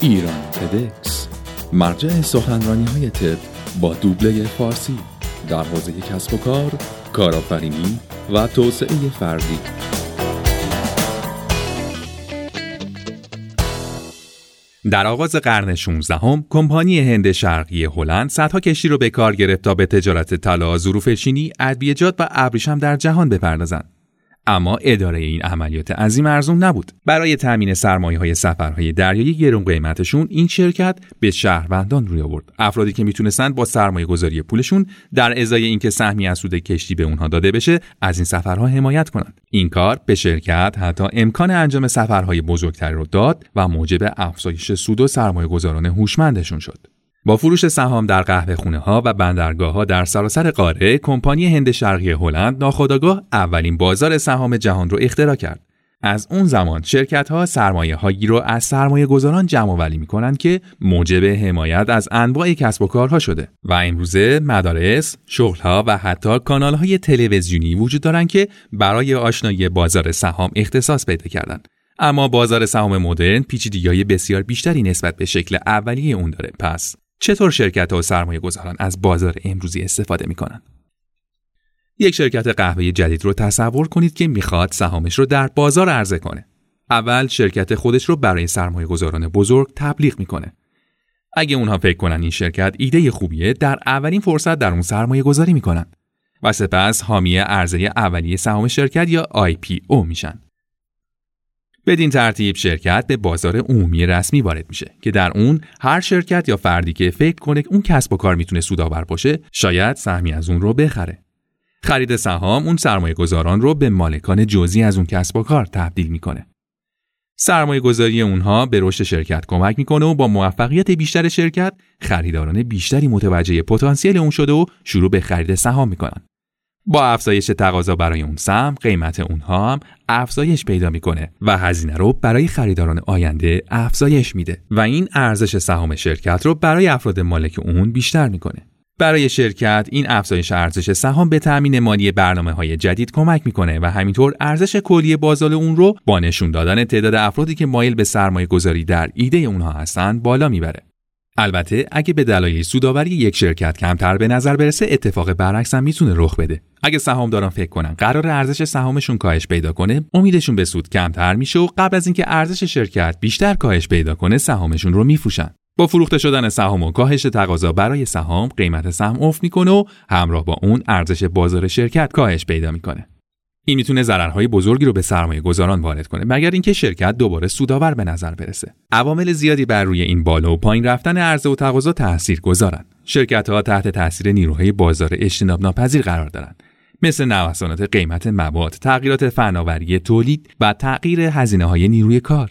ایران تدکس، مرجع سخنرانی‌های تد با دوبله فارسی در حوزه کسب و کار، کارآفرینی و توسعه فردی. در آغاز قرن 16 کمپانی هند شرقی هلند صدها کشتی رو به کار گرفت تا به تجارت طلا، ظروف‌چینی، ادویه‌جات و ابریشم در جهان بپردازند. اما اداره این عملیات عظیم ارزون نبود. برای تامین سرمایه‌های سفرهای دریایی گرون قیمتشون، این شرکت به شهروندان روی آورد، افرادی که میتونستن با سرمایه‌گذاری پولشون در ازای اینکه سهمی از سود کشتی به اونها داده بشه، از این سفرها حمایت کنند. این کار به شرکت حتی امکان انجام سفرهای بزرگتری رو داد و موجب افزایش سود و سرمایه‌گذاران هوشمندشون شد. با فروش سهام در قهوه‌خونه‌ها و بندرگاه‌ها در سراسر قاره، کمپانی هند شرقی هلند ناخودآگاه اولین بازار سهام جهان رو اختراع کرد. از اون زمان شرکت‌ها سرمایه‌هایی رو از سرمایه‌گذاران جمع‌آوری می‌کنن که موجب حمایت از انواع کسب و کارها شده و امروزه مدارس، شغل‌ها و حتی کانال‌های تلویزیونی وجود دارن که برای آشنایی بازار سهام اختصاص پیدا کردن. اما بازار سهام مدرن پیچیدگی‌های بسیار بیشتری نسبت به شکل اولیه اون داره. پس چطور شرکت‌ها و سرمایه‌گذاران از بازار امروزی استفاده می‌کنند؟ یک شرکت قهوه‌ای جدید رو تصور کنید که می‌خواد سهامش رو در بازار عرضه کنه. اول شرکت خودش رو برای سرمایه‌گذاران بزرگ تبلیغ می‌کنه. اگه اونها فکر کنن این شرکت ایده خوبیه، در اولین فرصت در اون سرمایه‌گذاری می‌کنن و سپس حامی عرضه اولیه سهام شرکت یا IPO میشن. بدین ترتیب شرکت به بازار عمومی رسمی وارد میشه که در اون هر شرکت یا فردی که فکر کنه اون کسب و کار میتونه سودآور باشه، شاید سهمی از اون رو بخره. خرید سهام اون سرمایه‌گذاران رو به مالکان جزئی از اون کسب و کار تبدیل میکنه. سرمایه‌گذاری اونها به رشد شرکت کمک میکنه و با موفقیت بیشتر شرکت، خریداران بیشتری متوجه پتانسیل اون شده و شروع به خرید سهام میکنن. با افزایش تقاضا برای اون سهم، قیمت اونها هم افزایش پیدا میکنه و هزینه رو برای خریداران آینده افزایش میده و این ارزش سهام شرکت رو برای افراد مالک اون بیشتر میکنه. برای شرکت این افزایش ارزش سهام به تامین مالی برنامه‌های جدید کمک میکنه و همینطور ارزش کلی بازار اون رو با نشون دادن تعداد افرادی که مایل به سرمایه‌گذاری در ایده اونها هستن بالا میبره. البته اگه به دلایل سودآوری یک شرکت کمتر به نظر برسه، اتفاق برعکس هم میتونه رخ بده. اگه سهامداران فکر کنن قرار ارزش سهامشون کاهش پیدا کنه، امیدشون به سود کمتر میشه و قبل از اینکه ارزش شرکت بیشتر کاهش پیدا کنه، سهامشون رو میفروشن. با فروخته شدن سهام و کاهش تقاضا برای سهام، قیمت سهم افت میکنه و همراه با اون ارزش بازار شرکت کاهش پیدا میکنه. این میتونه ضررهای بزرگی رو به سرمایه‌گذاران وارد کنه، مگر اینکه شرکت دوباره سودآور به نظر برسه. عوامل زیادی بر روی این بالا و پایین رفتن عرضه و تقاضا تاثیرگذارن. شرکت‌ها تحت تاثیر نیروهای بازار اجتناب ناپذیر قرار دارن، مثل نوسانات قیمت مواد، تغییرات فناوری تولید و تغییر هزینه‌های نیروی کار.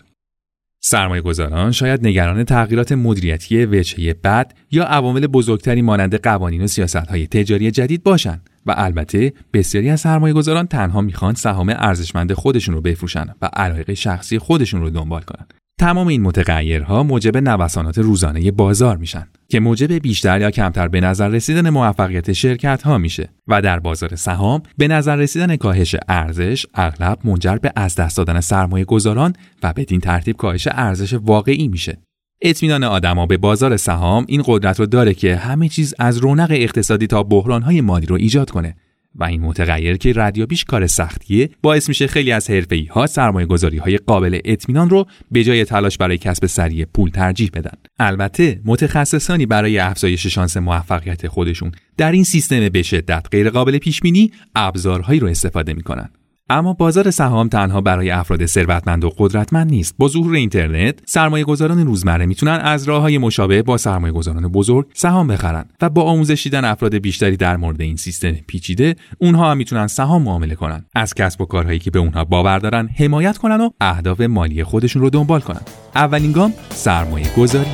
سرمایه‌گذاران شاید نگران تغییرات مدیریتی وجهه بد یا عوامل بزرگتری مانند قوانین و سیاست‌های تجاری جدید باشن. و البته بسیاری از سرمایه‌گذاران تنها میخوان سهام ارزشمند خودشون رو بفروشن و علایق شخصی خودشون رو دنبال کنن. تمام این متغیرها موجب نوسانات روزانه بازار میشن که موجب بیشتر یا کمتر به نظر رسیدن موفقیت شرکت ها میشه و در بازار سهام به نظر رسیدن کاهش ارزش اغلب منجر به از دست دادن سرمایه‌گذاران و بدین ترتیب کاهش ارزش واقعی میشه. اطمینان آدم‌ها به بازار سهام این قدرت رو داره که همه چیز از رونق اقتصادی تا بحران‌های مالی رو ایجاد کنه و این متغیر که ردیابیش کار سختیه باعث میشه خیلی از حرفه‌ای‌ها سرمایه‌گذاری‌های قابل اطمینان رو به جای تلاش برای کسب سریع پول ترجیح بدن. البته متخصصانی برای افزایش شانس موفقیت خودشون در این سیستم به شدت غیر قابل پیش‌بینی ابزارهایی رو استفاده می‌کنن. اما بازار سهام تنها برای افراد ثروتمند و قدرتمند نیست. با ظهور اینترنت، سرمایه‌گذاران روزمره میتونن از راه‌های مشابه با سرمایه‌گذاران بزرگ سهام بخرن و با آموزش دیدن افراد بیشتری در مورد این سیستم پیچیده، اونها هم میتونن سهام معامله کنن، از کسب و کارهایی که به اونها باور دارن حمایت کنن و اهداف مالی خودشون رو دنبال کنن. اولین گام سرمایه‌گذاریه.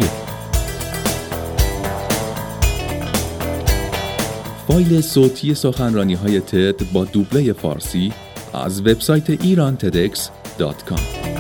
فایل صوتی سخنرانی‌های تد با دوبله فارسی از وبسایت IranTEDx.com